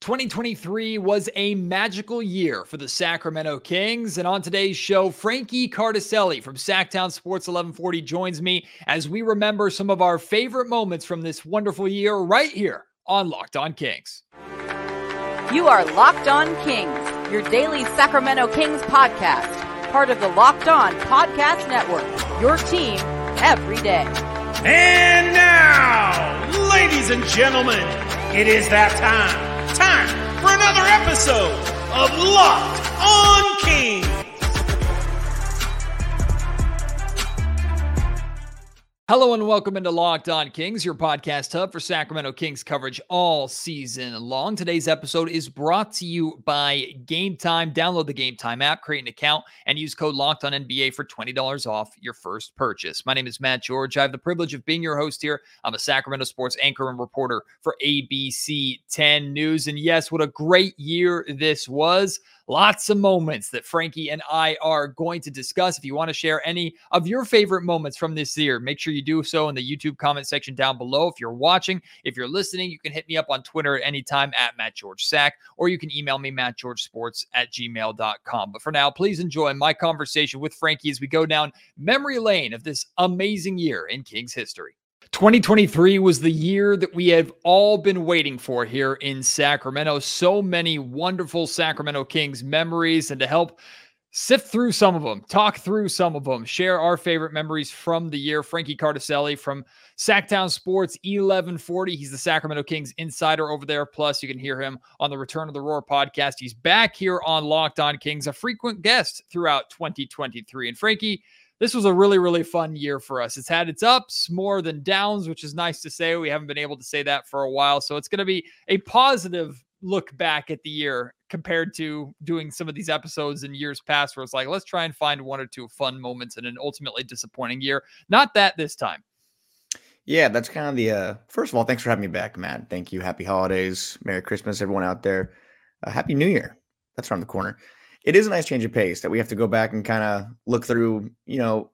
2023 was a magical year for the Sacramento Kings, and on today's show, Frankie Cartoscelli from Sactown Sports 1140 joins me as we remember some of our favorite moments from this wonderful year right here on Locked On Kings. You are Locked On Kings, your daily Sacramento Kings podcast, part of the Locked On Podcast Network, your team every day. And now, ladies and gentlemen, it is that time. Time for another episode of Locked On Kings. Hello and welcome into Locked On Kings, your podcast hub for Sacramento Kings coverage all season long. Today's episode is brought to you by Gametime. Download the Gametime app, create an account, and use code LOCKEDONNBA for $20 off your first purchase. My name is Matt George. I have the privilege of being your host here. I'm a Sacramento sports anchor and reporter for ABC 10 News. And yes, what a great year this was. Lots of moments that Frankie and I are going to discuss. If you want to share any of your favorite moments from this year, make sure you do so in the YouTube comment section down below. If you're watching, if you're listening, you can hit me up on Twitter at any time at MattGeorgeSac, or you can email me MattGeorgeSports at gmail.com. But for now, please enjoy my conversation with Frankie as we go down memory lane of this amazing year in Kings history. 2023 was the year that we have all been waiting for here in Sacramento. So many wonderful Sacramento Kings memories, and to help sift through some of them, talk through some of them, share our favorite memories from the year, Frankie Cartoscelli from Sactown Sports 1140. He's the Sacramento Kings insider over there. Plus, you can hear him on the Return of the Roar podcast. He's back here on Locked On Kings, a frequent guest throughout 2023. And Frankie, this was a really, really fun year for us. It's had its ups more than downs, which is nice to say. We haven't been able to say that for a while. So it's going to be a positive look back at the year compared to doing some of these episodes in years past where it's like, let's try and find one or two fun moments in an ultimately disappointing year. Not that this time. Yeah, that's kind of the, first of all, thanks for having me back, Matt. Thank you. Happy holidays. Merry Christmas, everyone out there. Happy New Year. That's around the corner. It is a nice change of pace that we have to go back and kind of look through. You know,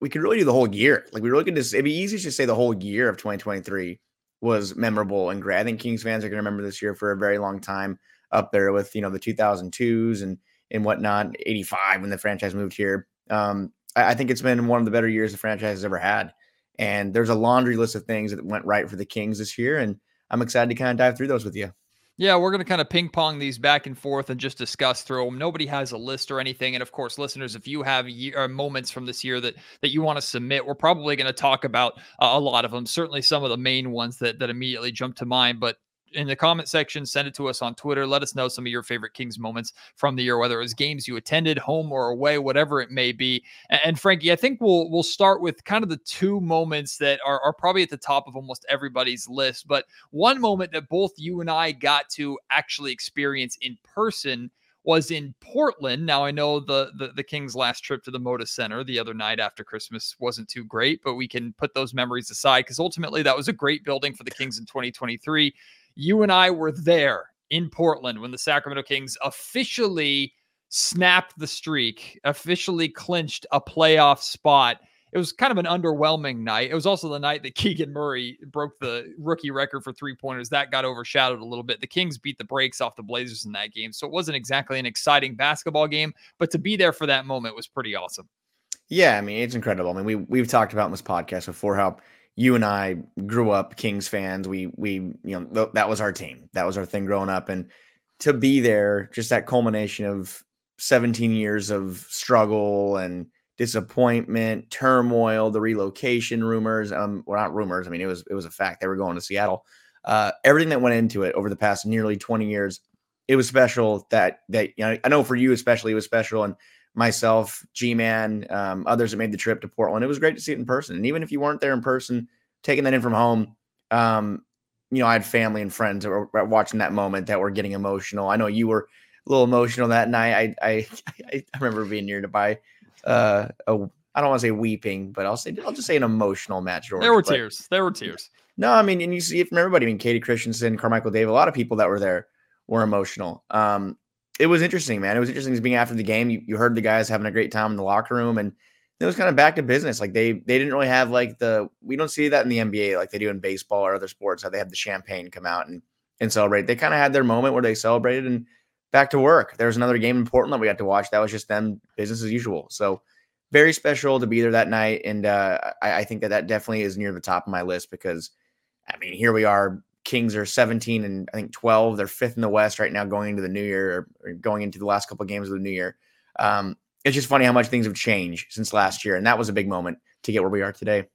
we could really do the whole year. Like, we really could just, it'd be easy to say the whole year of 2023 was memorable and great. I think Kings fans are going to remember this year for a very long time, up there with, you know, the 2002s and whatnot, 85 when the franchise moved here. I think it's been one of the better years the franchise has ever had. And there's a laundry list of things that went right for the Kings this year. And I'm excited to kind of dive through those with you. Yeah, we're going to kind of ping pong these back and forth and just discuss through them. Nobody has a list or anything. And of course, listeners, if you have moments from this year that you want to submit, we're probably going to talk about a lot of them. Certainly some of the main ones that immediately jump to mind. But in the comment section, send it to us on Twitter. Let us know some of your favorite Kings moments from the year, whether it was games you attended, home or away, whatever it may be. And Frankie, I think we'll start with kind of the two moments that are probably at the top of almost everybody's list, but one moment that both you and I got to actually experience in person was in Portland. Now, I know the Kings' last trip to the Moda Center the other night after Christmas wasn't too great, but we can put those memories aside because ultimately that was a great building for the Kings in 2023. You and I were there in Portland when the Sacramento Kings officially snapped the streak, officially clinched a playoff spot. It was kind of an underwhelming night. It was also the night that Keegan Murray broke the rookie record for three-pointers. That got overshadowed a little bit. The Kings beat the brakes off the Blazers in that game, so it wasn't exactly an exciting basketball game, but to be there for that moment was pretty awesome. Yeah, I mean, it's incredible. I mean, we've talked about in this podcast before how you and I grew up Kings fans. We you know, that was our team. That was our thing growing up. And to be there, just that culmination of 17 years of struggle and disappointment, turmoil, the relocation rumors. Well, not rumors. I mean, it was a fact. They were going to Seattle. Everything that went into it over the past nearly 20 years, it was special. That you know, I know for you especially, it was special. And myself, G-Man, others that made the trip to Portland. It was great to see it in person. And even if you weren't there in person, taking that in from home, you know, I had family and friends that were watching that moment that were getting emotional. I know you were a little emotional that night. I remember being nearby. I don't want to say weeping, but I'll just say an emotional match. George, there were tears. No, I mean, and you see it from everybody. I mean, Katie Christensen, Carmichael Dave, a lot of people that were there were emotional. It was interesting, man. It was interesting being after the game. You heard the guys having a great time in the locker room, and it was kind of back to business. Like they didn't really have we don't see that in the NBA like they do in baseball or other sports, how they have the champagne come out and and celebrate. They kind of had their moment where they celebrated and back to work. There was another game in Portland that we got to watch. That was just them, business as usual. So very special to be there that night. And I think that definitely is near the top of my list because, I mean, here we are. Kings are 17 and I think 12. They're fifth in the West right now going into the new year, or going into the last couple of games of the new year. It's just funny how much things have changed since last year. And that was a big moment to get where we are today.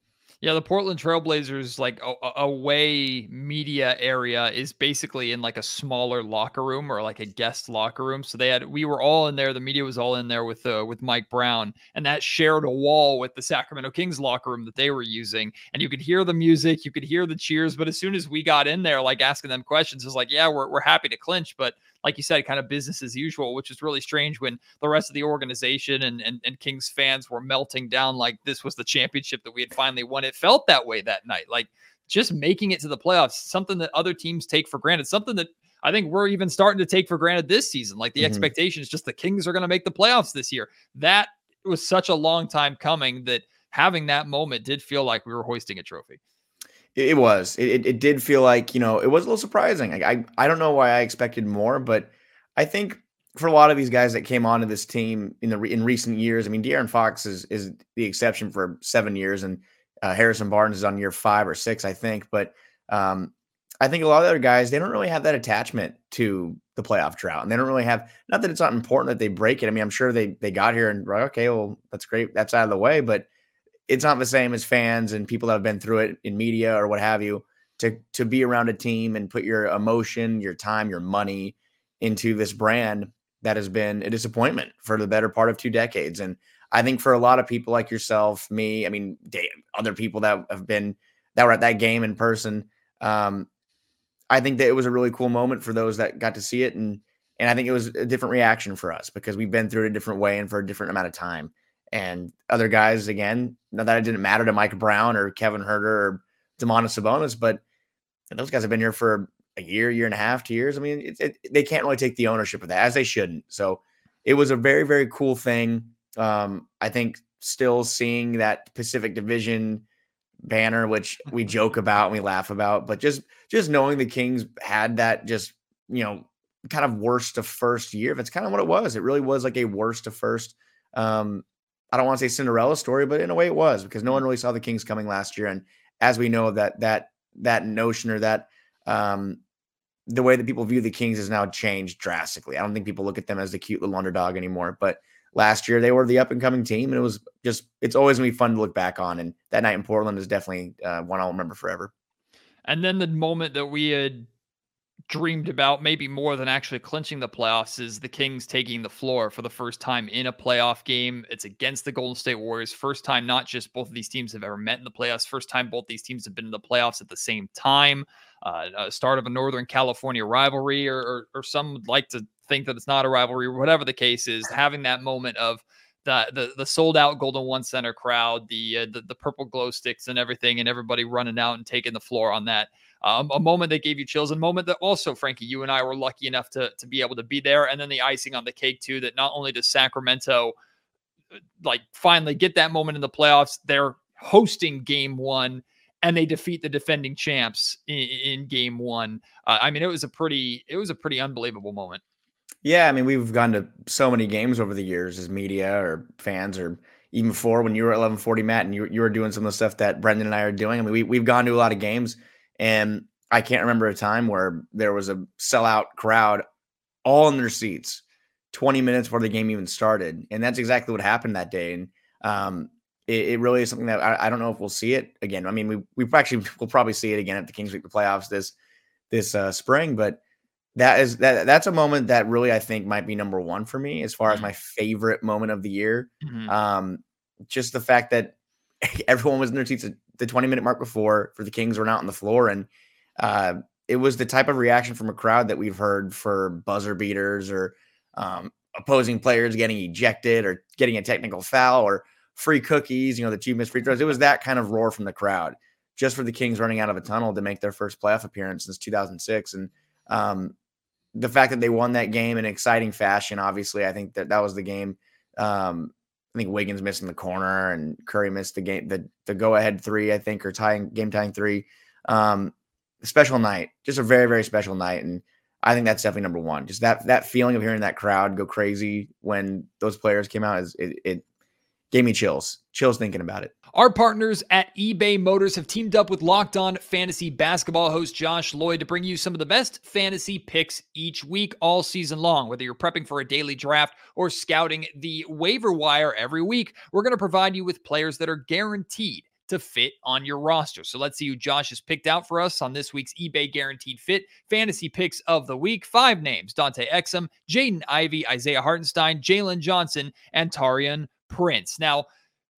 Yeah, the Portland Trailblazers, like away media area, is basically in like a smaller locker room or like a guest locker room. So we were all in there. The media was all in there with Mike Brown, and that shared a wall with the Sacramento Kings locker room that they were using. And you could hear the music, you could hear the cheers. But as soon as we got in there, like asking them questions, it's like, yeah, we're happy to clinch, but like you said, kind of business as usual, which is really strange when the rest of the organization and Kings fans were melting down like this was the championship that we had finally won. It felt that way that night, like just making it to the playoffs, something that other teams take for granted, something that I think we're even starting to take for granted this season. Like the expectation is just the Kings are going to make the playoffs this year. That was such a long time coming that having that moment did feel like we were hoisting a trophy. It was. It did feel like, you know, it was a little surprising. Like, I don't know why I expected more, but I think for a lot of these guys that came onto this team in recent years, I mean, De'Aaron Fox is the exception for 7 years, and Harrison Barnes is on year 5 or 6, I think. But I think a lot of the other guys, they don't really have that attachment to the playoff drought, and they don't really have. Not that it's not important that they break it. I mean, I'm sure they got here and right, okay, well, that's great, that's out of the way, but it's not the same as fans and people that have been through it in media or what have you to be around a team and put your emotion, your time, your money into this brand that has been a disappointment for the better part of 2 decades. And I think for a lot of people like yourself, me, I mean, other people that were at that game in person. I think that it was a really cool moment for those that got to see it. And I think it was a different reaction for us because we've been through it a different way and for a different amount of time. And other guys, again, not that it didn't matter to Mike Brown or Kevin Huerter or Domantas Sabonis, but those guys have been here for a year, year and a half, 2 years. I mean, they can't really take the ownership of that, as they shouldn't. So it was a very, very cool thing. I think still seeing that Pacific Division banner, which we joke about and we laugh about, but just knowing the Kings had that just, you know, kind of worst to first year. That's kind of what it was. It really was like a worst to first, I don't want to say Cinderella story, but in a way it was, because no one really saw the Kings coming last year. And as we know, that notion or that the way that people view the Kings has now changed drastically. I don't think people look at them as the cute little underdog anymore, but last year they were the up and coming team. And it was just, it's always gonna be fun to look back on. And that night in Portland is definitely one I'll remember forever. And then the moment that we had dreamed about maybe more than actually clinching the playoffs is the Kings taking the floor for the first time in a playoff game. It's against the Golden State Warriors. First time, not just both of these teams have ever met in the playoffs. First time, both these teams have been in the playoffs at the same time. Start of a Northern California rivalry, or some would like to think that it's not a rivalry, whatever the case is, having that moment of the sold out Golden One Center crowd, the purple glow sticks and everything, and everybody running out and taking the floor on that. A moment that gave you chills, a moment that also, Frankie, you and I were lucky enough to be able to be there. And then the icing on the cake too, that not only does Sacramento like finally get that moment in the playoffs, they're hosting Game 1 and they defeat the defending champs in Game 1. I mean, it was a pretty unbelievable moment. Yeah. I mean, we've gone to so many games over the years as media or fans, or even before when you were at 1140, Matt, and you were doing some of the stuff that Brendan and I are doing. I mean, we've gone to a lot of games. And I can't remember a time where there was a sellout crowd all in their seats 20 minutes before the game even started. And that's exactly what happened that day. And it really is something that I don't know if we'll see it again. I mean, we'll probably see it again at the Kings Week, the playoffs this spring. But that's a moment that really I think might be number one for me as far as my favorite moment of the year. Mm-hmm. Just the fact that everyone was in their seats at the 20-minute mark before for the Kings were out on the floor. And it was the type of reaction from a crowd that we've heard for buzzer beaters or opposing players getting ejected or getting a technical foul or free cookies, you know, the 2 missed free throws. It was that kind of roar from the crowd just for the Kings running out of a tunnel to make their first playoff appearance since 2006. And the fact that they won that game in exciting fashion, obviously, I think that was the game. I think Wiggins missed in the corner and Curry missed the go-ahead three, I think, or game-tying three. a special night, just a very, very special night. And I think that's definitely number one. Just that feeling of hearing that crowd go crazy when those players came out, it gave me chills thinking about it. Our partners at eBay Motors have teamed up with Locked On Fantasy Basketball host Josh Lloyd to bring you some of the best fantasy picks each week, all season long. Whether you're prepping for a daily draft or scouting the waiver wire every week, we're going to provide you with players that are guaranteed to fit on your roster. So let's see who Josh has picked out for us on this week's eBay Guaranteed Fit Fantasy Picks of the Week. Five names: Dante Exum, Jaden Ivey, Isaiah Hartenstein, Jalen Johnson, and Tarion Prince. Now,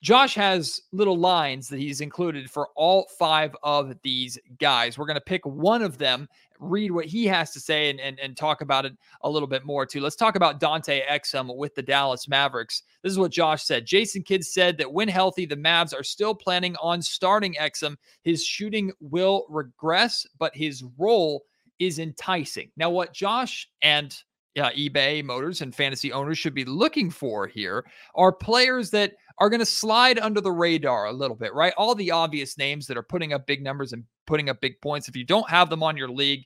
Josh has little lines that he's included for all five of these guys. We're going to pick one of them, read what he has to say, and talk about it a little bit more, too. Let's talk about Dante Exum with the Dallas Mavericks. This is what Josh said. Jason Kidd said that when healthy, the Mavs are still planning on starting Exum. His shooting will regress, but his role is enticing. Now, what Josh and eBay Motors and fantasy owners should be looking for here are players that are going to slide under the radar a little bit, right? All the obvious names that are putting up big numbers and putting up big points. If you don't have them on your league,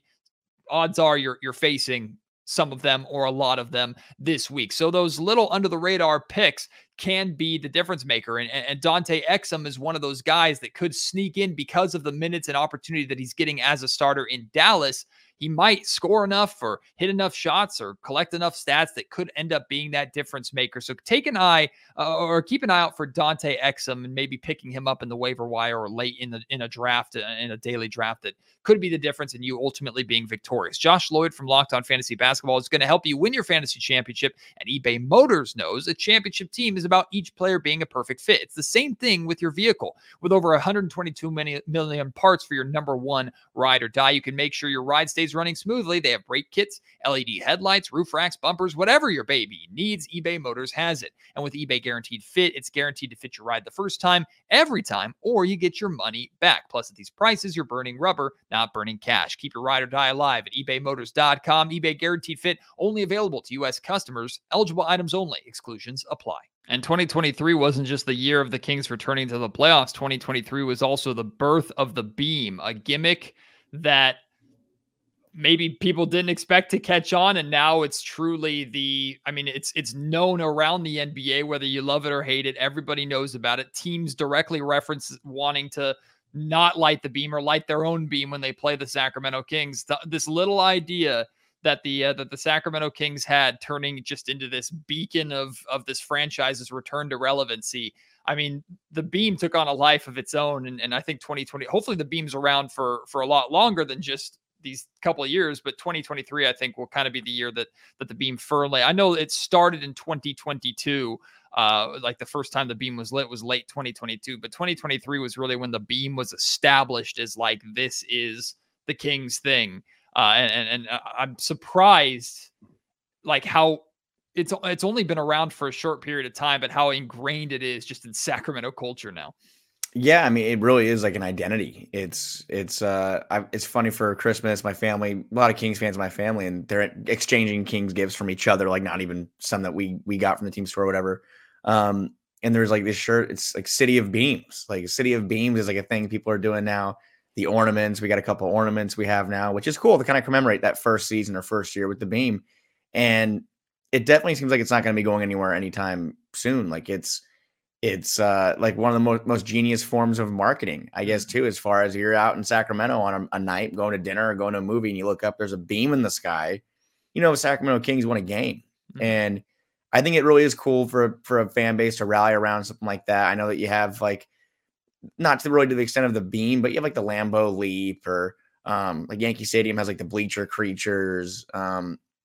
odds are you're facing some of them or a lot of them this week. So those little under the radar picks can be the difference maker. And Dante Exum is one of those guys that could sneak in because of the minutes and opportunity that he's getting as a starter in Dallas. He might score enough or hit enough shots or collect enough stats that could end up being that difference maker. So take an eye or keep an eye out for Dante Exum and maybe picking him up in the waiver wire or late in a draft, in a daily draft that could be the difference in you ultimately being victorious. Josh Lloyd from Locked On Fantasy Basketball is going to help you win your fantasy championship, and eBay Motors knows a championship team is about each player being a perfect fit. It's the same thing with your vehicle. With over 122 million parts for your number one ride or die, you can make sure your ride stays running smoothly. They have brake kits, LED headlights, roof racks, bumpers, whatever your baby needs, eBay Motors has it. And with eBay Guaranteed Fit, it's guaranteed to fit your ride the first time, every time, or you get your money back. Plus, at these prices, you're burning rubber, not burning cash. Keep your ride or die alive at ebaymotors.com. eBay Guaranteed Fit, only available to U.S. customers. Eligible items only. Exclusions apply. And 2023 wasn't just the year of the Kings returning to the playoffs. 2023 was also the birth of the beam, a gimmick that maybe people didn't expect to catch on, and now it's truly it's known around the NBA, whether you love it or hate it. Everybody knows about it. Teams directly reference wanting to not light the beam or light their own beam when they play the Sacramento Kings. This little idea that the Sacramento Kings had, turning just into this beacon of this franchise's return to relevancy. I mean, the beam took on a life of its own, and I think 2020, hopefully the beam's around for a lot longer than just these couple of years, but 2023, I think, will kind of be the year that the beam firmly. I know it started in 2022, like the first time the beam was lit was late 2022, but 2023 was really when the beam was established as like, this is the Kings thing. And I'm surprised, like, how it's only been around for a short period of time, but how ingrained it is just in Sacramento culture now. Yeah, I mean, it really is like an identity. It's funny. For Christmas, my family, a lot of Kings fans in my family, and they're exchanging Kings gifts from each other, like not even some that we got from the team store or whatever. And there's like this shirt, it's like City of Beams. Like City of Beams is like a thing people are doing now. The ornaments, we got a couple ornaments we have now, which is cool to kind of commemorate that first season or first year with the beam. And it definitely seems like it's not going to be going anywhere anytime soon. Like it's like one of the most genius forms of marketing, I guess, too, as far as you're out in Sacramento on a night, going to dinner or going to a movie, and you look up, there's a beam in the sky. You know, Sacramento Kings won a game. Mm-hmm. And I think it really is cool for a fan base to rally around something like that. I know that you have, like, not to the extent of the beam, but you have like the Lambeau Leap, or like Yankee Stadium has like the bleacher creatures.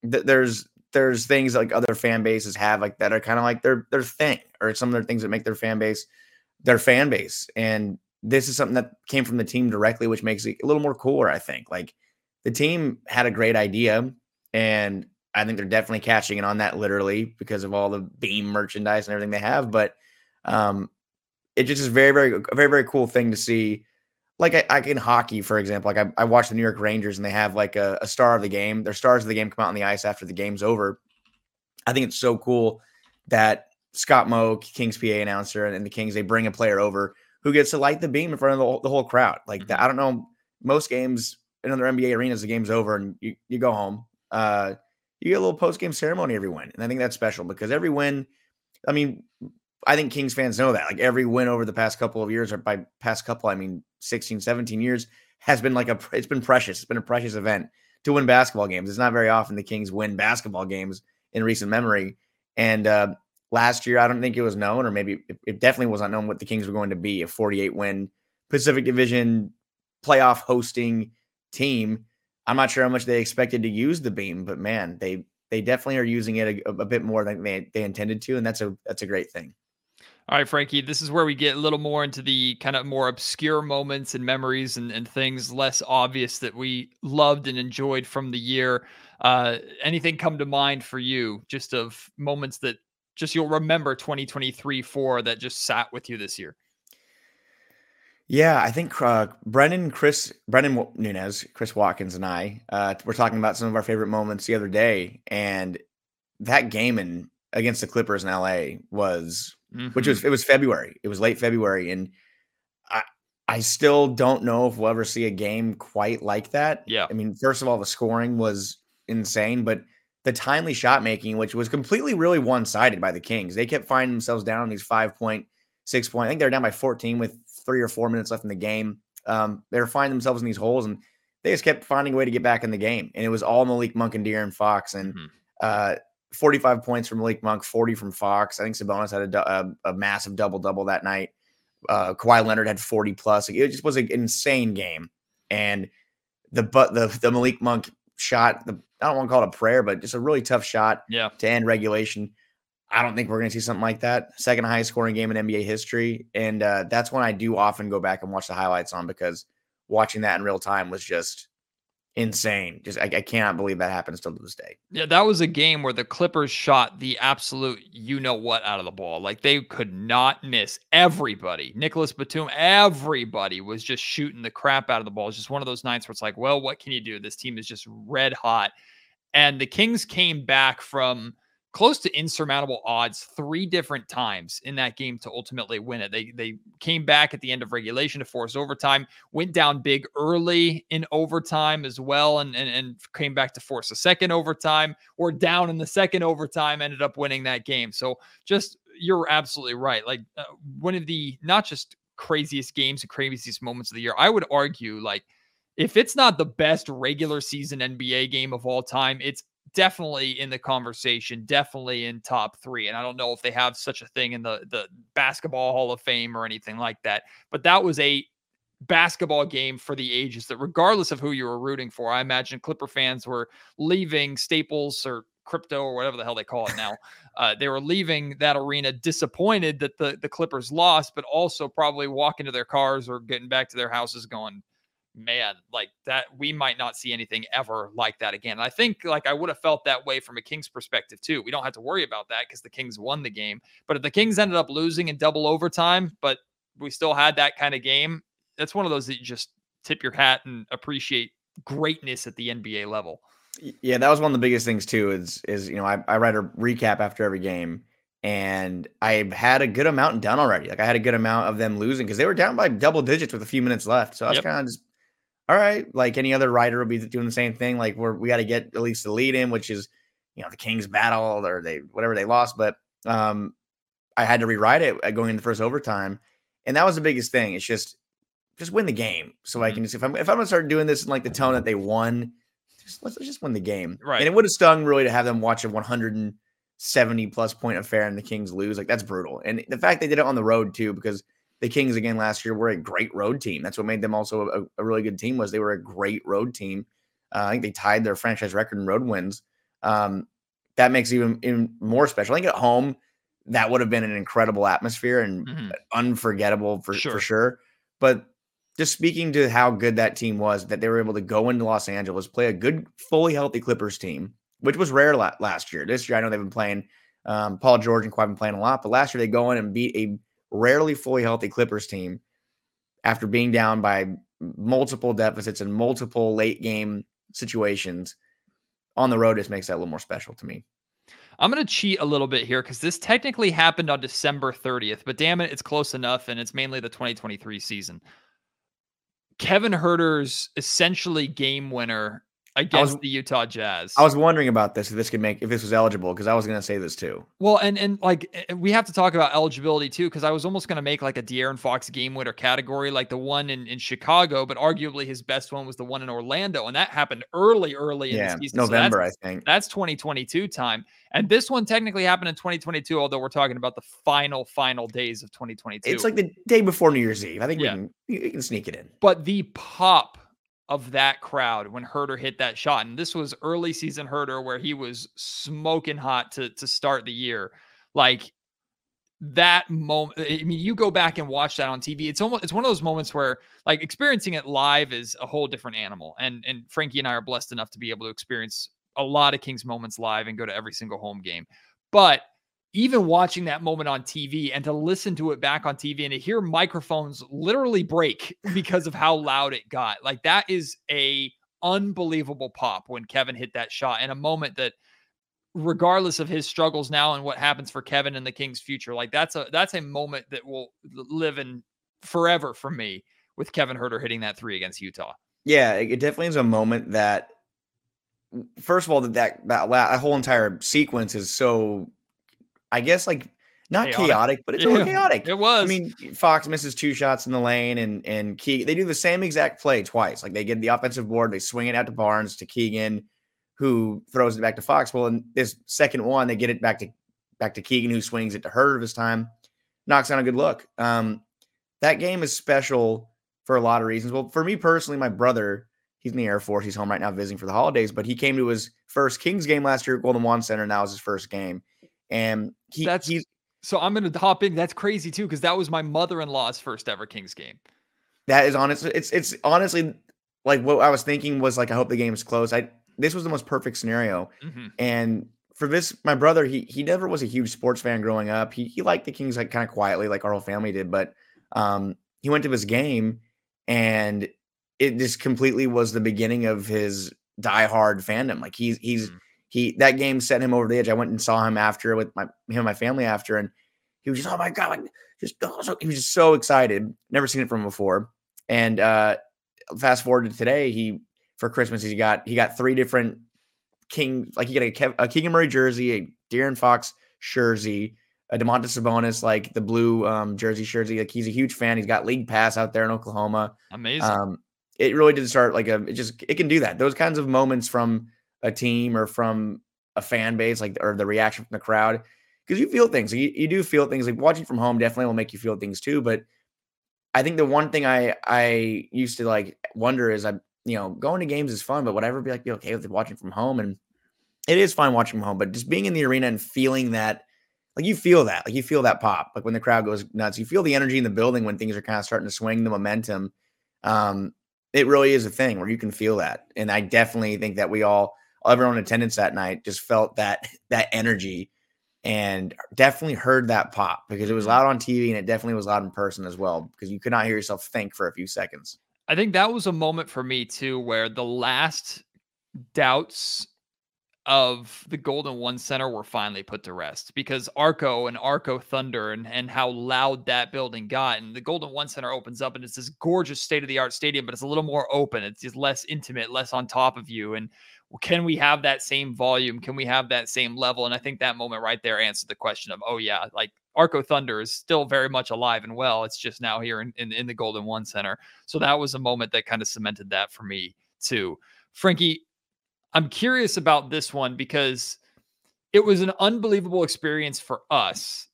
There's things like other fan bases have, like, that are kind of like their thing, or some of their things that make their fan base. And this is something that came from the team directly, which makes it a little more cooler, I think. Like, the team had a great idea, and I think they're definitely catching it on that literally because of all the beam merchandise and everything they have. But it just is very, very, very, very cool thing to see. Like, I in hockey, for example, like I watch the New York Rangers, and they have like a star of the game. Their stars of the game come out on the ice after the game's over. I think it's so cool that Scott Moe, Kings PA announcer, and the Kings, they bring a player over who gets to light the beam in front of the whole crowd. Like, I don't know, most games in other NBA arenas, the game's over and you go home. You get a little post-game ceremony every win. And I think that's special because every win, I mean, I think Kings fans know that. Like every win over the past couple of years, or by past couple, I mean 16, 17 years, has been like it's been precious. It's been a precious event to win basketball games. It's not very often the Kings win basketball games in recent memory. And last year, I don't think it was known, or maybe it definitely was not known what the Kings were going to be, a 48-win Pacific Division playoff hosting team. I'm not sure how much they expected to use the beam, but man, they definitely are using it a bit more than they intended to, and that's a great thing. All right, Frankie, this is where we get a little more into the kind of more obscure moments and memories and things less obvious that we loved and enjoyed from the year. Anything come to mind for you just of moments that just you'll remember 2023 for that just sat with you this year? Yeah, I think Brennan Nunez, Chris Watkins and I were talking about some of our favorite moments the other day, and that game against the Clippers in LA was... Mm-hmm. It was February. It was late February. And I still don't know if we'll ever see a game quite like that. Yeah. I mean, first of all, the scoring was insane, but the timely shot making, which was completely really one-sided by the Kings. They kept finding themselves down on these 5-point, 6-point. I think they were down by 14 with 3 or 4 minutes left in the game. They were finding themselves in these holes, and they just kept finding a way to get back in the game. And it was all Malik Monk and De'Aaron Fox. And, 45 points from Malik Monk, 40 from Fox. I think Sabonis had a massive double-double that night. Kawhi Leonard had 40-plus. It just was an insane game. And the Malik Monk shot, I don't want to call it a prayer, but just a really tough shot to end regulation. I don't think we're going to see something like that. Second highest scoring game in NBA history. And that's when I do often go back and watch the highlights on, because watching that in real time was just insane. Just I cannot believe that happens still to this day. Yeah, that was a game where the Clippers shot the absolute you-know-what out of the ball. Like, they could not miss. Everybody. Nicholas Batum, everybody was just shooting the crap out of the ball. It's just one of those nights where it's like, well, what can you do? This team is just red hot. And the Kings came back from close to insurmountable odds 3 different times in that game to ultimately win it. They came back at the end of regulation to force overtime, went down big early in overtime as well, and came back to force a second overtime, or down in the second overtime, ended up winning that game. So just, you're absolutely right. Like one of the not just craziest games and craziest moments of the year, I would argue, like, if it's not the best regular season NBA game of all time, it's definitely in the conversation, definitely in top 3. And I don't know if they have such a thing in the Basketball Hall of Fame or anything like that, but that was a basketball game for the ages that regardless of who you were rooting for, I imagine Clipper fans were leaving Staples or Crypto or whatever the hell they call it now. They were leaving that arena disappointed that the Clippers lost, but also probably walking to their cars or getting back to their houses going, man, like that, we might not see anything ever like that again. And I think, like, I would have felt that way from a Kings perspective too. We don't have to worry about that because the Kings won the game. But if the Kings ended up losing in double overtime, but we still had that kind of game, that's one of those that you just tip your hat and appreciate greatness at the NBA level. Yeah, that was one of the biggest things too, is you know, I write a recap after every game, and I had a good amount done already. Like, I had a good amount of them losing because they were down by double digits with a few minutes left. So I was kind of just, all right, like any other writer will be doing the same thing. Like, we got to get at least the lead in, which is, you know, the Kings battled or whatever they lost. But I had to rewrite it going into first overtime, and that was the biggest thing. It's just win the game. So I can just, if I'm gonna start doing this in like the tone that they won, let's just win the game. Right. And it would have stung really to have them watch a 170-plus point affair and the Kings lose. Like, that's brutal. And the fact they did it on the road too, because the Kings, again, last year were a great road team. That's what made them also a really good team, was they were a great road team. I think they tied their franchise record in road wins. That makes it even more special. I think at home, that would have been an incredible atmosphere and unforgettable for sure. But just speaking to how good that team was, that they were able to go into Los Angeles, play a good, fully healthy Clippers team, which was rare last year. This year, I know they've been playing Paul George and Kawhi have been playing a lot, but last year they go in and beat a rarely fully healthy Clippers team after being down by multiple deficits and multiple late game situations on the road. Just makes that a little more special to me. I'm going to cheat a little bit here because this technically happened on December 30th, but damn it, it's close enough, and it's mainly the 2023 season. Kevin Huerter's essentially game winner against the Utah Jazz. I was wondering about this, if this was eligible, because I was going to say this too. Well, and like, we have to talk about eligibility too, because I was almost going to make like a De'Aaron Fox game winner category, like the one in Chicago, but arguably his best one was the one in Orlando. And that happened early in the season. November, so I think. That's 2022 time. And this one technically happened in 2022, although we're talking about the final days of 2022. It's like the day before New Year's Eve. I think we can sneak it in. But the pop of that crowd when Huerter hit that shot, and this was early season Huerter where he was smoking hot to start the year. Like that moment, I mean, you go back and watch that on TV. It's one of those moments where like experiencing it live is a whole different animal. And Frankie and I are blessed enough to be able to experience a lot of Kings moments live and go to every single home game. But even watching that moment on TV and to listen to it back on TV and to hear microphones literally break because of how loud it got, like that is a unbelievable pop when Kevin hit that shot, and a moment that regardless of his struggles now and what happens for Kevin and the Kings future, like that's a moment that will live in forever for me with Kevin Huerter hitting that three against Utah. Yeah. It definitely is a moment that, first of all, that whole entire sequence is so, I guess, like not chaotic, but it's a little chaotic. It was. I mean, Fox misses two shots in the lane, and Keegan, they do the same exact play twice. Like they get the offensive board, they swing it out to Barnes to Keegan, who throws it back to Fox. Well, in this second one, they get it back to Keegan, who swings it to Huerter this time, knocks down a good look. That game is special for a lot of reasons. Well, for me personally, my brother, he's in the Air Force, he's home right now visiting for the holidays, but he came to his first Kings game last year at Golden One Center. Now is his first game. And he's so I'm going to hop in. That's crazy too, because that was my mother-in-law's first ever Kings game. That is honestly, it's honestly like what I was thinking was like, I hope the game is close. This was the most perfect scenario. Mm-hmm. And for this, my brother, he never was a huge sports fan growing up. He liked the Kings like kind of quietly, like our whole family did. But he went to his game, and it just completely was the beginning of his diehard fandom. Like he's. Mm-hmm. That game sent him over the edge. I went and saw him after with him and my family after, and he was just, oh my God, like he was just so excited. Never seen it from before. And fast forward to today, for Christmas he got three different Kings, like he got a Keegan Murray jersey, a De'Aaron Fox jersey, a Domantas Sabonis, like the blue jersey. Like he's a huge fan. He's got league pass out there in Oklahoma. Amazing. It really did start it can do that. Those kinds of moments from a team or from a fan base, like, or the reaction from the crowd, because you feel things. You do feel things. Like watching from home definitely will make you feel things too. But I think the one thing I used to like wonder is, going to games is fun, but would I ever be okay with watching from home? And it is fine watching from home, but just being in the arena and feeling that, like you feel that pop, like when the crowd goes nuts, you feel the energy in the building when things are kind of starting to swing, the momentum. It really is a thing where you can feel that, and I definitely think that everyone in attendance that night just felt that energy and definitely heard that pop, because it was loud on TV and it definitely was loud in person as well, because you could not hear yourself think for a few seconds. I think that was a moment for me too, where the last doubts of the Golden One Center were finally put to rest, because Arco Thunder and how loud that building got. And the Golden One Center opens up and it's this gorgeous state-of-the-art stadium, but it's a little more open. It's just less intimate, less on top of you. And can we have that same volume? Can we have that same level? And I think that moment right there answered the question of, oh yeah, like Arco Thunder is still very much alive and well. It's just now here in the Golden One Center. So that was a moment that kind of cemented that for me too. Frankie, I'm curious about this one, because it was an unbelievable experience for us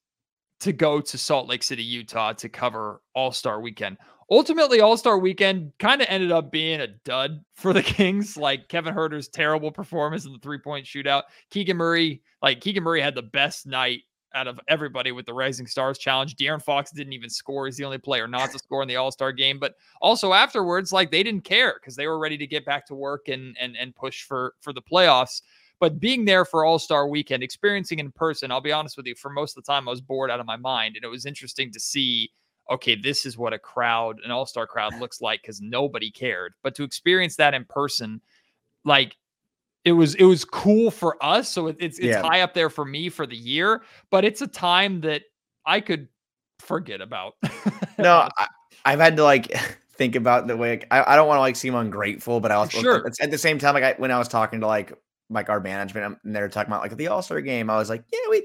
to go to Salt Lake City, Utah to cover All-Star Weekend. Ultimately, All-Star Weekend kind of ended up being a dud for the Kings. Like Kevin Huerter's terrible performance in the three-point shootout. Keegan Murray had the best night out of everybody with the Rising Stars Challenge. De'Aaron Fox didn't even score. He's the only player not to score in the All-Star game. But also afterwards, like they didn't care, because they were ready to get back to work and push for the playoffs. But being there for All-Star Weekend, experiencing in person, I'll be honest with you, for most of the time I was bored out of my mind. And it was interesting to see, okay, this is what an All-Star crowd looks like, because nobody cared. But to experience that in person, like, it was cool for us. So it's high up there for me for the year, but it's a time that I could forget about. No, I've had to think about the way I don't want to like seem ungrateful, but I also at the same time, like when I was talking to like our management and they're talking about like the All-Star game, I was like, yeah, we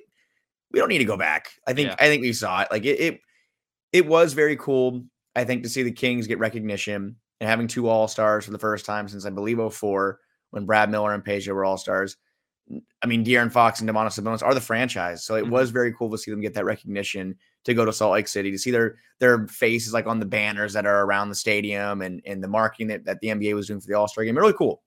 don't need to go back. I think we saw it. Like it was very cool, I think, to see the Kings get recognition and having two All-Stars for the first time since I believe 2004 when Brad Miller and Peja were All-Stars. I mean, De'Aaron Fox and Domantas Sabonis are the franchise. So it was very cool to see them get that recognition, to go to Salt Lake City, to see their faces like on the banners that are around the stadium and the marketing that the NBA was doing for the All-Star game. Really cool.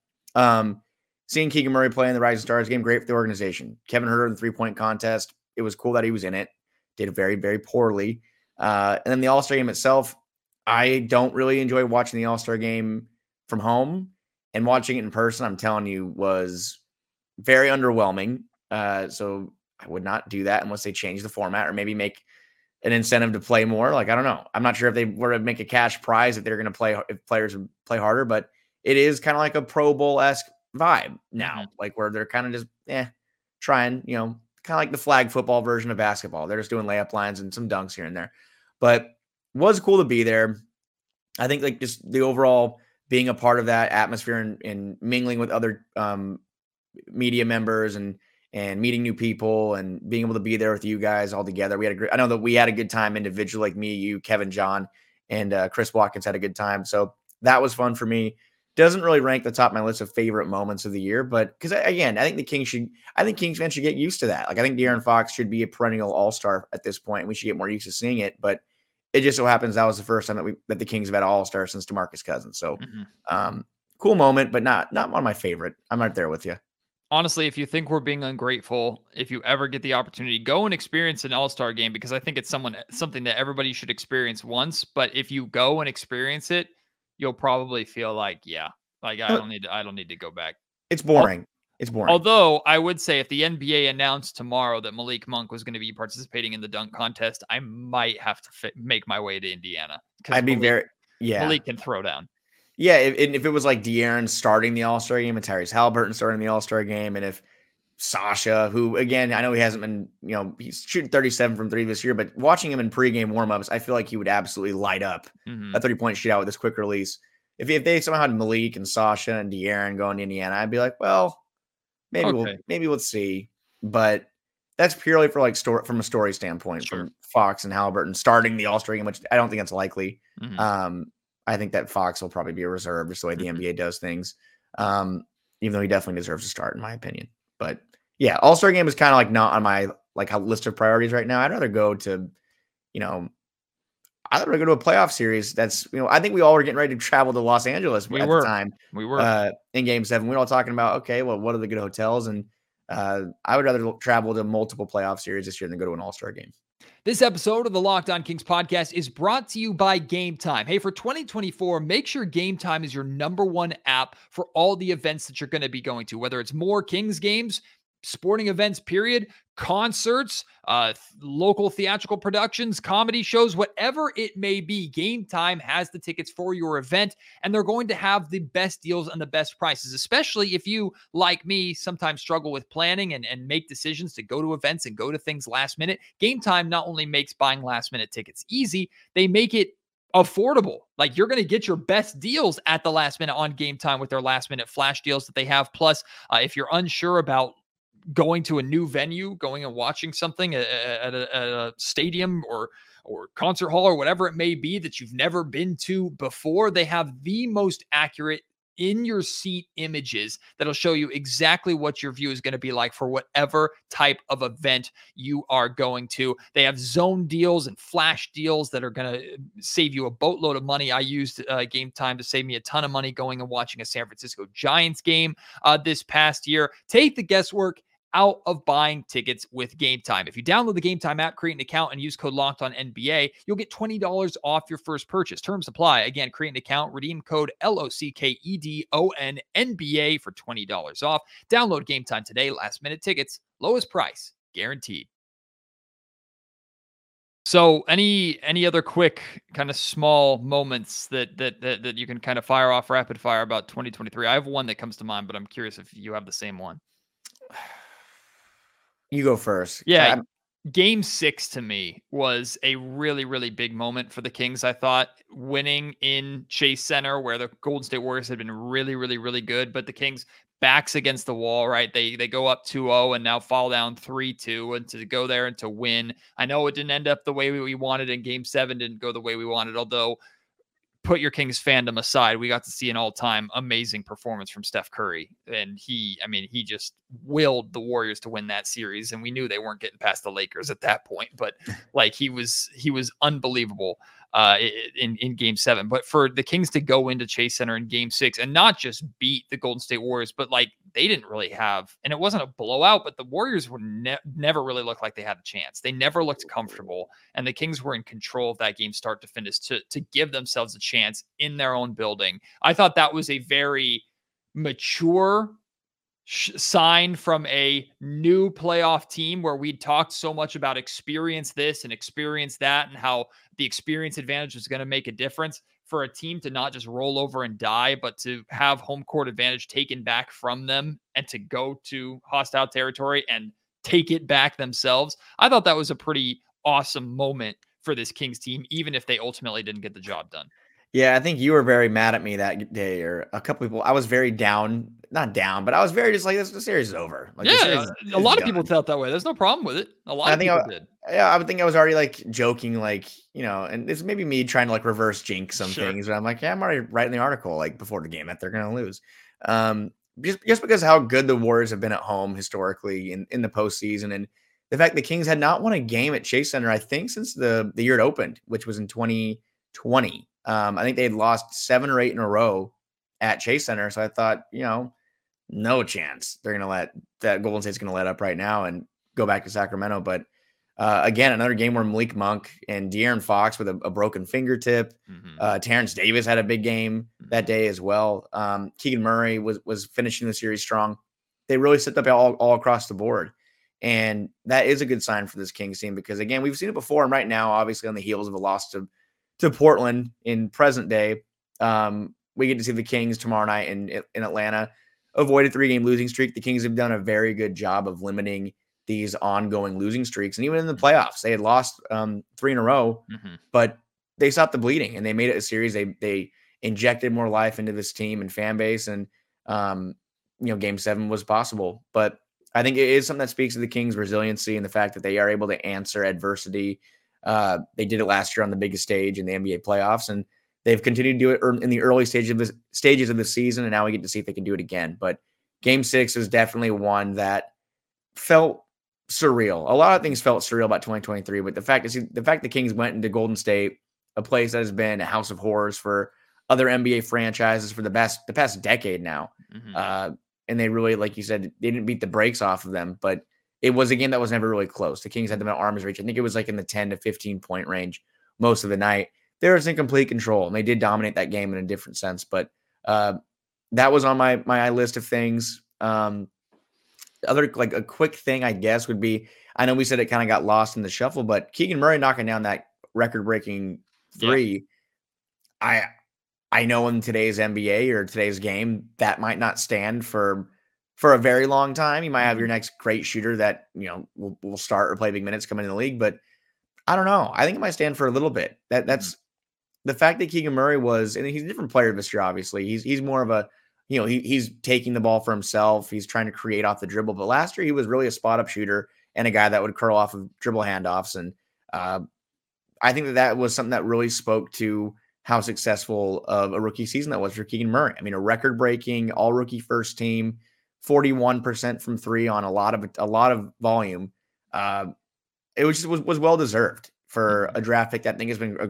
Seeing Keegan Murray play in the Rising Stars game, great for the organization. Kevin Huerter in the three-point contest, it was cool that he was in it. Did very, very poorly. And then the All-Star game itself, I don't really enjoy watching the All-Star game from home, and watching it in person, I'm telling you, was very underwhelming. So I would not do that unless they change the format or maybe make an incentive to play more. Like, I don't know. I'm not sure if they were to make a cash prize if they're going to play, if players would play harder, but it is kind of like a Pro Bowl-esque vibe now, like where they're kind of just trying, you know, kind of like the flag football version of basketball. They're just doing layup lines and some dunks here and there, but was cool to be there. I think like just the overall being a part of that atmosphere and mingling with other media members and meeting new people and being able to be there with you guys all together. We had I know that we had a good time individually, like me, you, Kevin, John, and Chris Watkins had a good time. So that was fun for me. Doesn't really rank the top of my list of favorite moments of the year, but because again, I think Kings fans should get used to that. Like I think De'Aaron Fox should be a perennial All-Star at this point, and we should get more used to seeing it. But it just so happens that was the first time that the Kings have had All-Star since DeMarcus Cousins. So cool moment, but not one of my favorite. I'm right there with you. Honestly, if you think we're being ungrateful, if you ever get the opportunity, go and experience an All-Star game, because I think it's something that everybody should experience once. But if you go and experience it, you'll probably feel like, I don't need to go back. It's boring. It's boring. Although I would say if the NBA announced tomorrow that Malik Monk was going to be participating in the dunk contest, I might have to make my way to Indiana. I'd be Malik can throw down. Yeah, if it was like De'Aaron starting the All-Star game and Tyrese Haliburton starting the All-Star game, and if Sasha, who again, I know he hasn't been, you know, he's shooting 37 from three this year, but watching him in pregame warmups, I feel like he would absolutely light up a 3-point shootout with this quick release. If they somehow had Malik and Sasha and De'Aaron going to Indiana, I'd be like, well, maybe we'll see, but that's purely for like from a story standpoint from Fox and Haliburton starting the All-Star game, which I don't think that's likely. I think that Fox will probably be a reserve, just the way the NBA does things, even though he definitely deserves to start, in my opinion. But yeah, All-Star game is kind of like not on my list of priorities right now. I'd rather go to a playoff series. That's, you know, I think we all were getting ready to travel to Los Angeles at the time. We were in Game 7. We were all talking about, okay, well, what are the good hotels? And I would rather travel to multiple playoff series this year than go to an All-Star game. This episode of the Locked On Kings podcast is brought to you by Game Time. Hey, for 2024, make sure Game Time is your number one app for all the events that you're going to be going to, whether it's more Kings games, sporting events, period, concerts, local theatrical productions, comedy shows, whatever it may be. Game Time has the tickets for your event, and they're going to have the best deals and the best prices, especially if you, like me, sometimes struggle with planning and make decisions to go to events and go to things last minute. Game Time not only makes buying last minute tickets easy, they make it affordable. Like, you're going to get your best deals at the last minute on Game Time with their last minute flash deals that they have. Plus, if you're unsure about going to a new venue, going and watching something at a stadium or concert hall or whatever it may be that you've never been to before, they have the most accurate in-your-seat images that'll show you exactly what your view is going to be like for whatever type of event you are going to. They have zone deals and flash deals that are going to save you a boatload of money. I used Game Time to save me a ton of money going and watching a San Francisco Giants game this past year. Take the guesswork out of buying tickets with Game Time. If you download the Game Time app, create an account, and use code LOCKEDONNBA, you'll get $20 off your first purchase. Terms apply. Again, create an account, redeem code LOCKEDONNBA for $20 off. Download Game Time today. Last minute tickets, lowest price, guaranteed. So any other quick kind of small moments that you can kind of fire off rapid fire about 2023? I have one that comes to mind, but I'm curious if you have the same one. You go first. Yeah. Game six to me was a really, really big moment for the Kings. I thought winning in Chase Center, where the Golden State Warriors had been really, really, really good, but the Kings backs against the wall, right? They go up 2-0 and now fall down 3-2, and to go there and to win. I know it didn't end up the way we wanted, and game seven didn't go the way we wanted, although put your Kings fandom aside, we got to see an all-time amazing performance from Steph Curry. And he just willed the Warriors to win that series. And we knew they weren't getting past the Lakers at that point, but like he was unbelievable in game seven. But for the Kings to go into Chase Center in game six and not just beat the Golden State Warriors, but like they didn't really have, and it wasn't a blowout, but the Warriors were never really looked like they had a chance. They never looked comfortable, and the Kings were in control of that game start to finish to give themselves a chance in their own building. I thought that was a very mature sign from a new playoff team, where we'd talked so much about experience this and experience that and how the experience advantage was going to make a difference, for a team to not just roll over and die, but to have home court advantage taken back from them and to go to hostile territory and take it back themselves. I thought that was a pretty awesome moment for this Kings team, even if they ultimately didn't get the job done. Yeah, I think you were very mad at me that day, or a couple people. I was very down, not down, but I was very just like, this, the series is over. Like, yeah, a lot of people felt that way. There's no problem with it. A lot of people did. Yeah, I would think I was already like joking, like, you know, and it's maybe me trying to like reverse jinx some things, but I'm like, yeah, I'm already writing the article like before the game that they're going to lose. Just because how good the Warriors have been at home historically in the postseason, and the fact the Kings had not won a game at Chase Center, I think, since the year it opened, which was in 2020. I think they had lost 7 or 8 in a row at Chase Center. So I thought, you know, no chance they're going to let that Golden State's going to let up right now and go back to Sacramento. But again, another game where Malik Monk and De'Aaron Fox with a broken fingertip. Mm-hmm. Terrence Davis had a big game that day as well. Keegan Murray was finishing the series strong. They really stepped up all across the board. And that is a good sign for this Kings team, because again, we've seen it before. And right now, obviously on the heels of a loss to Portland in present day, we get to see the Kings tomorrow night in Atlanta avoid a 3-game losing streak. The Kings have done a very good job of limiting these ongoing losing streaks. And even in the playoffs, they had lost 3 in a row, but they stopped the bleeding and they made it a series. They injected more life into this team and fan base. And, you know, game seven was possible, but I think it is something that speaks to the Kings' resiliency and the fact that they are able to answer adversity. They did it last year on the biggest stage in the NBA playoffs, and they've continued to do it in the early stages of the season. And now we get to see if they can do it again. But game six was definitely one that felt surreal. A lot of things felt surreal about 2023, but the fact the Kings went into Golden State, a place that has been a house of horrors for other NBA franchises for the past decade now. And they really, like you said, they didn't beat the brakes off of them, but it was a game that was never really close. The Kings had them at arm's reach. I think it was like in the 10 to 15 point range most of the night. They were in complete control, and they did dominate that game in a different sense. But that was on my list of things. Other like a quick thing, I guess, would be, I know we said it kind of got lost in the shuffle, but Keegan Murray knocking down that record-breaking 3. Yeah. I know in today's NBA or today's game, that might not stand for a very long time. You might have your next great shooter that, you know, will start or play big minutes coming in the league, but I don't know. I think it might stand for a little bit. That's the fact that Keegan Murray was, and he's a different player this year. Obviously, he's more of a, you know, he's taking the ball for himself. He's trying to create off the dribble. But last year, he was really a spot up shooter and a guy that would curl off of dribble handoffs. And I think that was something that really spoke to how successful of a rookie season that was for Keegan Murray. I mean, a record breaking all rookie first team. 41% from 3 on a lot of volume. It was just was well deserved for a draft pick. That I think has been a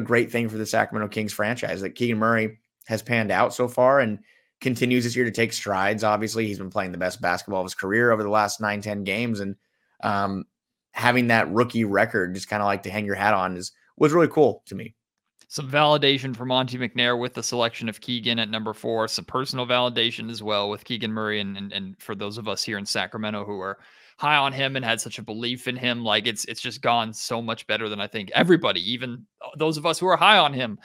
great thing for the Sacramento Kings franchise. That Keegan Murray has panned out so far and continues this year to take strides. Obviously, he's been playing the best basketball of his career over the last 9-10 games, and having that rookie record just kind of like to hang your hat on was really cool to me. some validation for Monty McNair with the selection of Keegan at number 4, some personal validation as well with Keegan Murray. And for those of us here in Sacramento who are high on him and had such a belief in him, like it's just gone so much better than I think everybody, even those of us who are high on him,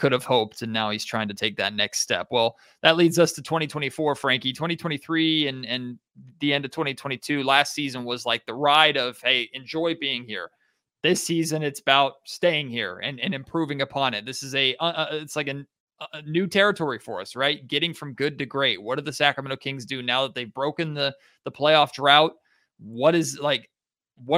could have hoped. And now he's trying to take that next step. Well, that leads us to 2024, Frankie. 2023 and the end of 2022 last season was like the ride of, hey, enjoy being here. This season, it's about staying here and improving upon it. This is it's like a new territory for us, right? Getting from good to great. What do the Sacramento Kings do now that they've broken the playoff drought? What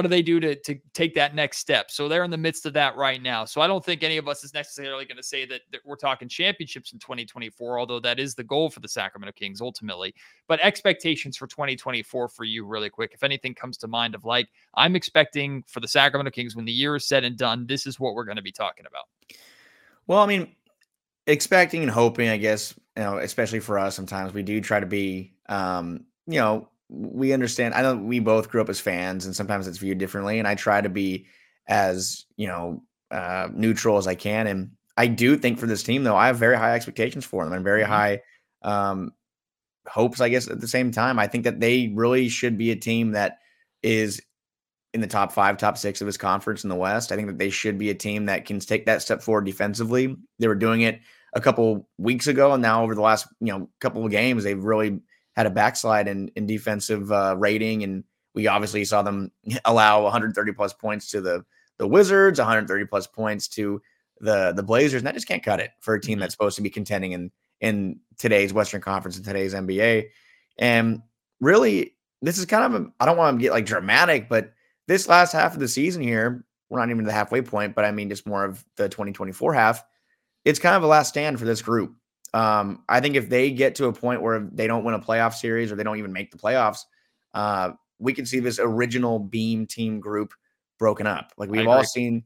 do they do to take that next step? So they're in the midst of that right now. So I don't think any of us is necessarily going to say that we're talking championships in 2024, although that is the goal for the Sacramento Kings ultimately. But expectations for 2024 for you really quick, if anything comes to mind of like, I'm expecting for the Sacramento Kings when the year is said and done, this is what we're going to be talking about. Well, I mean, expecting and hoping, I guess, you know, especially for us, sometimes we do try to be, you know, we understand. I know we both grew up as fans and sometimes it's viewed differently. And I try to be as, you know, neutral as I can. And I do think for this team though, I have very high expectations for them and very high hopes, I guess, at the same time. I think that they really should be a team that is in the top 5, top 6 of his conference in the West. I think that they should be a team that can take that step forward defensively. They were doing it a couple weeks ago. And now over the last, you know, couple of games, they've really had a backslide in defensive rating. And we obviously saw them allow 130 plus points to the Wizards, 130 plus points to the Blazers. And that just can't cut it for a team that's supposed to be contending in today's Western Conference and today's NBA. And really, this is kind of, I don't want to get like dramatic, but this last half of the season here, we're not even to the halfway point, but I mean, just more of the 2024 half, it's kind of a last stand for this group. I think if they get to a point where they don't win a playoff series or they don't even make the playoffs, we can see this original Beam team group broken up. Like we've all seen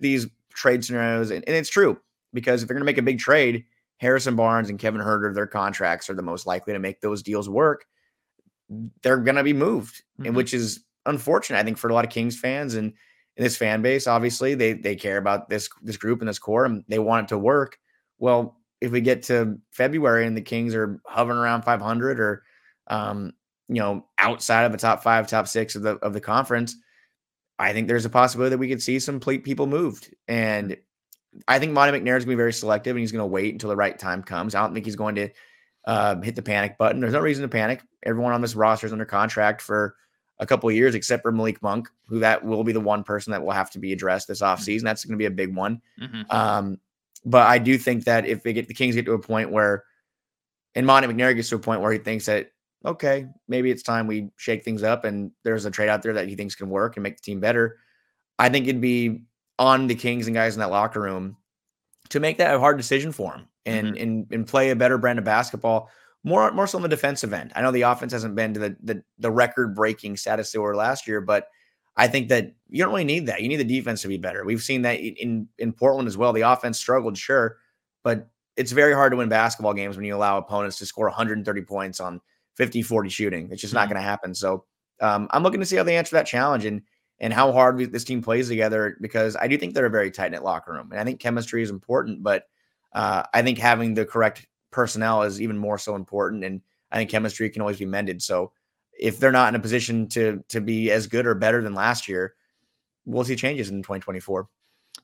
these trade scenarios, and it's true because if they're going to make a big trade, Harrison Barnes and Kevin Huerter, their contracts are the most likely to make those deals work. They're going to be moved, and which is unfortunate, I think, for a lot of Kings fans and this fan base. Obviously, they care about this group and this core, and they want it to work. Well, if we get to February and the Kings are hovering around 500 or, you know, outside of the top 5, top 6 of the conference, I think there's a possibility that we could see some people moved. And I think Monty McNair is going to be very selective and he's going to wait until the right time comes. I don't think he's going to hit the panic button. There's no reason to panic. Everyone on this roster is under contract for a couple of years, except for Malik Monk, who that will be the one person that will have to be addressed this offseason. That's going to be a big one. But I do think that if the Kings get to a point where, and Monty McNair gets to a point where he thinks that, okay, maybe it's time we shake things up and there's a trade out there that he thinks can work and make the team better, I think it'd be on the Kings and guys in that locker room to make that a hard decision for him and play a better brand of basketball, more so on the defensive end. I know the offense hasn't been to the record-breaking status they were last year, but I think that you don't really need that. You need the defense to be better. We've seen that in Portland as well. The offense struggled, sure, but it's very hard to win basketball games when you allow opponents to score 130 points on 50-40 shooting. It's just not going to happen. So I'm looking to see how they answer that challenge and how hard this team plays together, because I do think they're a very tight-knit locker room. And I think chemistry is important, but I think having the correct personnel is even more so important. And I think chemistry can always be mended. So if they're not in a position to be as good or better than last year, we'll see changes in 2024.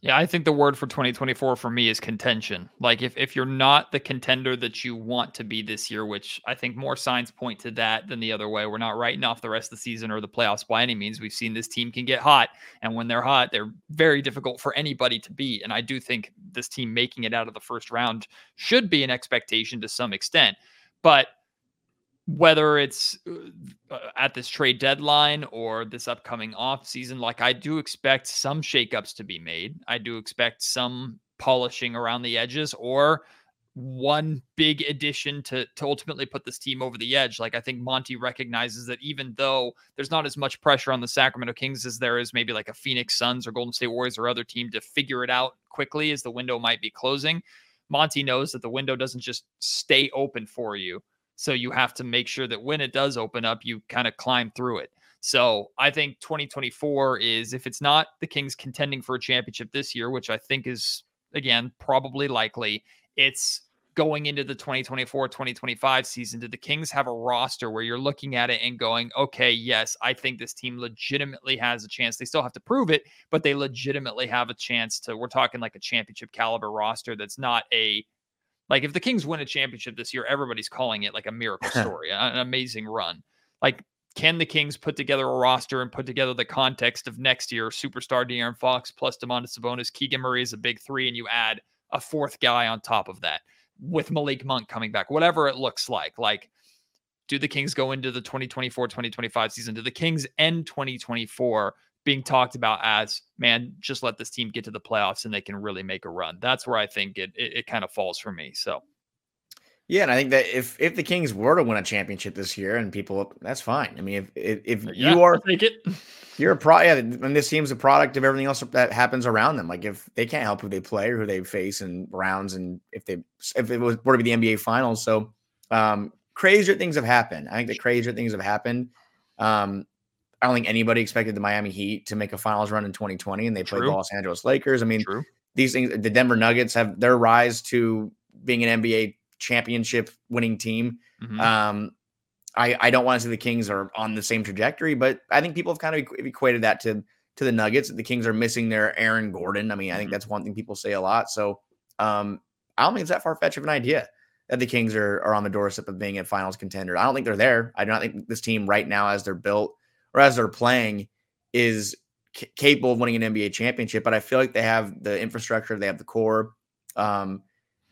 Yeah, I think the word for 2024 for me is contention. Like if you're not the contender that you want to be this year, which I think more signs point to that than the other way. We're not writing off the rest of the season or the playoffs by any means. We've seen this team can get hot. And when they're hot, they're very difficult for anybody to beat. And I do think this team making it out of the first round should be an expectation to some extent. But whether it's at this trade deadline or this upcoming offseason, like I do expect some shakeups to be made. I do expect some polishing around the edges or one big addition to ultimately put this team over the edge. Like I think Monty recognizes that even though there's not as much pressure on the Sacramento Kings as there is maybe like a Phoenix Suns or Golden State Warriors or other team to figure it out quickly as the window might be closing, Monty knows that the window doesn't just stay open for you. So you have to make sure that when it does open up, you kind of climb through it. So I think 2024 is, if it's not the Kings contending for a championship this year, which I think is again, probably likely, it's going into the 2024-2025 season. Do the Kings have a roster where you're looking at it and going, okay, yes, I think this team legitimately has a chance. They still have to prove it, but they legitimately have a chance to, we're talking like a championship caliber roster. That's not a, like if the Kings win a championship this year, everybody's calling it like a miracle story, an amazing run. Like, can the Kings put together a roster and put together the context of next year, superstar De'Aaron Fox plus Domantas Sabonis, Keegan Murray is a big three, and you add a fourth guy on top of that with Malik Monk coming back, whatever it looks like. Like, do the Kings go into the 2024-2025 season? Do the Kings end 2024 being talked about as, man, just let this team get to the playoffs and they can really make a run? That's where I think it kind of falls for me, so. Yeah, and I think that if the Kings were to win a championship this year, and people, that's fine. I mean, if you are, you're a product, and this team's a product of everything else that happens around them. Like, if they can't help who they play or who they face in rounds, and if it were to be the NBA Finals, so crazier things have happened. I think the crazier things have happened. I don't think anybody expected the Miami Heat to make a Finals run in 2020, and they played the Los Angeles Lakers. I mean, these things. The Denver Nuggets have their rise to being an NBA championship winning team. Mm-hmm. I don't want to say the Kings are on the same trajectory, but I think people have kind of equated that to the Nuggets. The Kings are missing their Aaron Gordon. I mean, I think that's one thing people say a lot. So I don't think it's that far-fetched of an idea that the Kings are on the doorstep of being a finals contender. I don't think they're there. I don't think this team right now, as they're built or as they're playing, is capable of winning an NBA championship, but I feel like they have the infrastructure, they have the core. And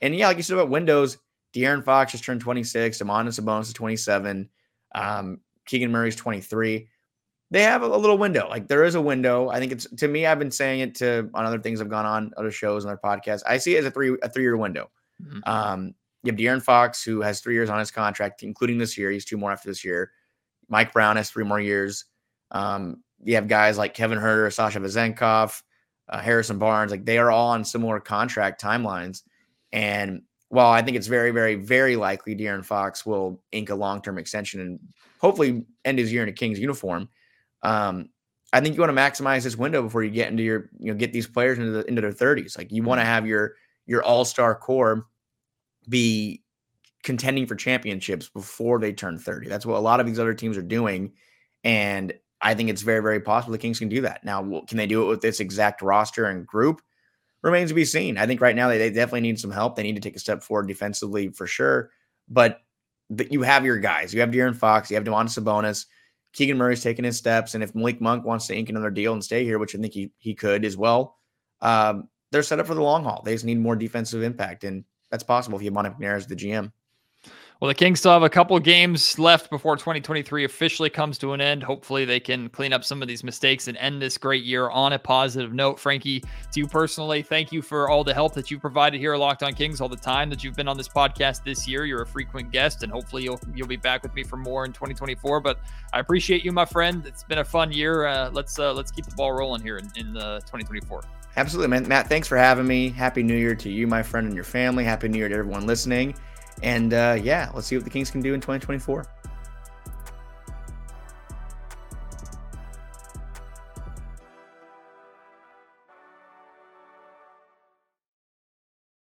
yeah, like you said about windows, De'Aaron Fox just turned 26. Domantas Sabonis is 27. Keegan Murray's 23. They have a little window. Like, there is a window. I think it's, to me, I've been saying it on other things I've gone on, other shows and other podcasts. I see it as a three-year window. Mm-hmm. You have De'Aaron Fox, who has 3 years on his contract, including this year. He's 2 more after this year. Mike Brown has 3 more years. You have guys like Kevin Huerter, Sasha Vezenkov, Harrison Barnes. Like, they are all on similar contract timelines. And well, I think it's very, very, very likely De'Aaron Fox will ink a long-term extension and hopefully end his year in a Kings uniform. I think you want to maximize this window before you get into your, you know, get these players into their 30s. Like, you want to have your all-star core be contending for championships before they turn 30. That's what a lot of these other teams are doing, and I think it's very, very possible the Kings can do that. Now, can they do it with this exact roster and group? Remains to be seen. I think right now they definitely need some help. They need to take a step forward defensively for sure. But you have your guys. You have De'Aaron Fox. You have Domantas Sabonis. Keegan Murray's taking his steps. And if Malik Monk wants to ink another deal and stay here, which I think he could as well, they're set up for the long haul. They just need more defensive impact. And that's possible if you have Monty McNair as the GM. Well, the Kings still have a couple games left before 2023 officially comes to an end. Hopefully they can clean up some of these mistakes and end this great year on a positive note. Frankie, to you personally, thank you for all the help that you've provided here at Locked On Kings, all the time that you've been on this podcast this year. You're a frequent guest, and hopefully you'll be back with me for more in 2024. But I appreciate you, my friend. It's been a fun year. Let's keep the ball rolling here in 2024. Absolutely, man. Matt, thanks for having me. Happy New Year to you, my friend, and your family. Happy New Year to everyone listening. And yeah, let's see what the Kings can do in 2024.